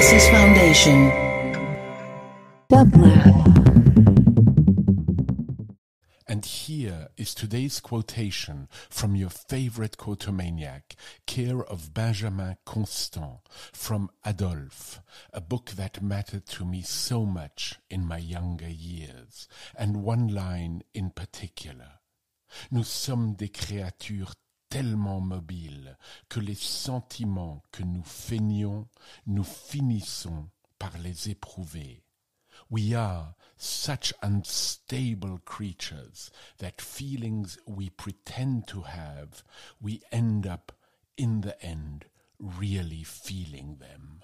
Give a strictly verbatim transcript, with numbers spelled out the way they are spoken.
Masses Foundation. And here is today's quotation from your favorite quotomaniac, care of Benjamin Constant, from Adolphe, a book that mattered to me so much in my younger years, and one line in particular. Nous sommes des créatures tellement mobiles que les sentiments que nous feignons, nous finissons par les éprouver. We are such unstable creatures that feelings we pretend to have, we end up, in the end, really feeling them.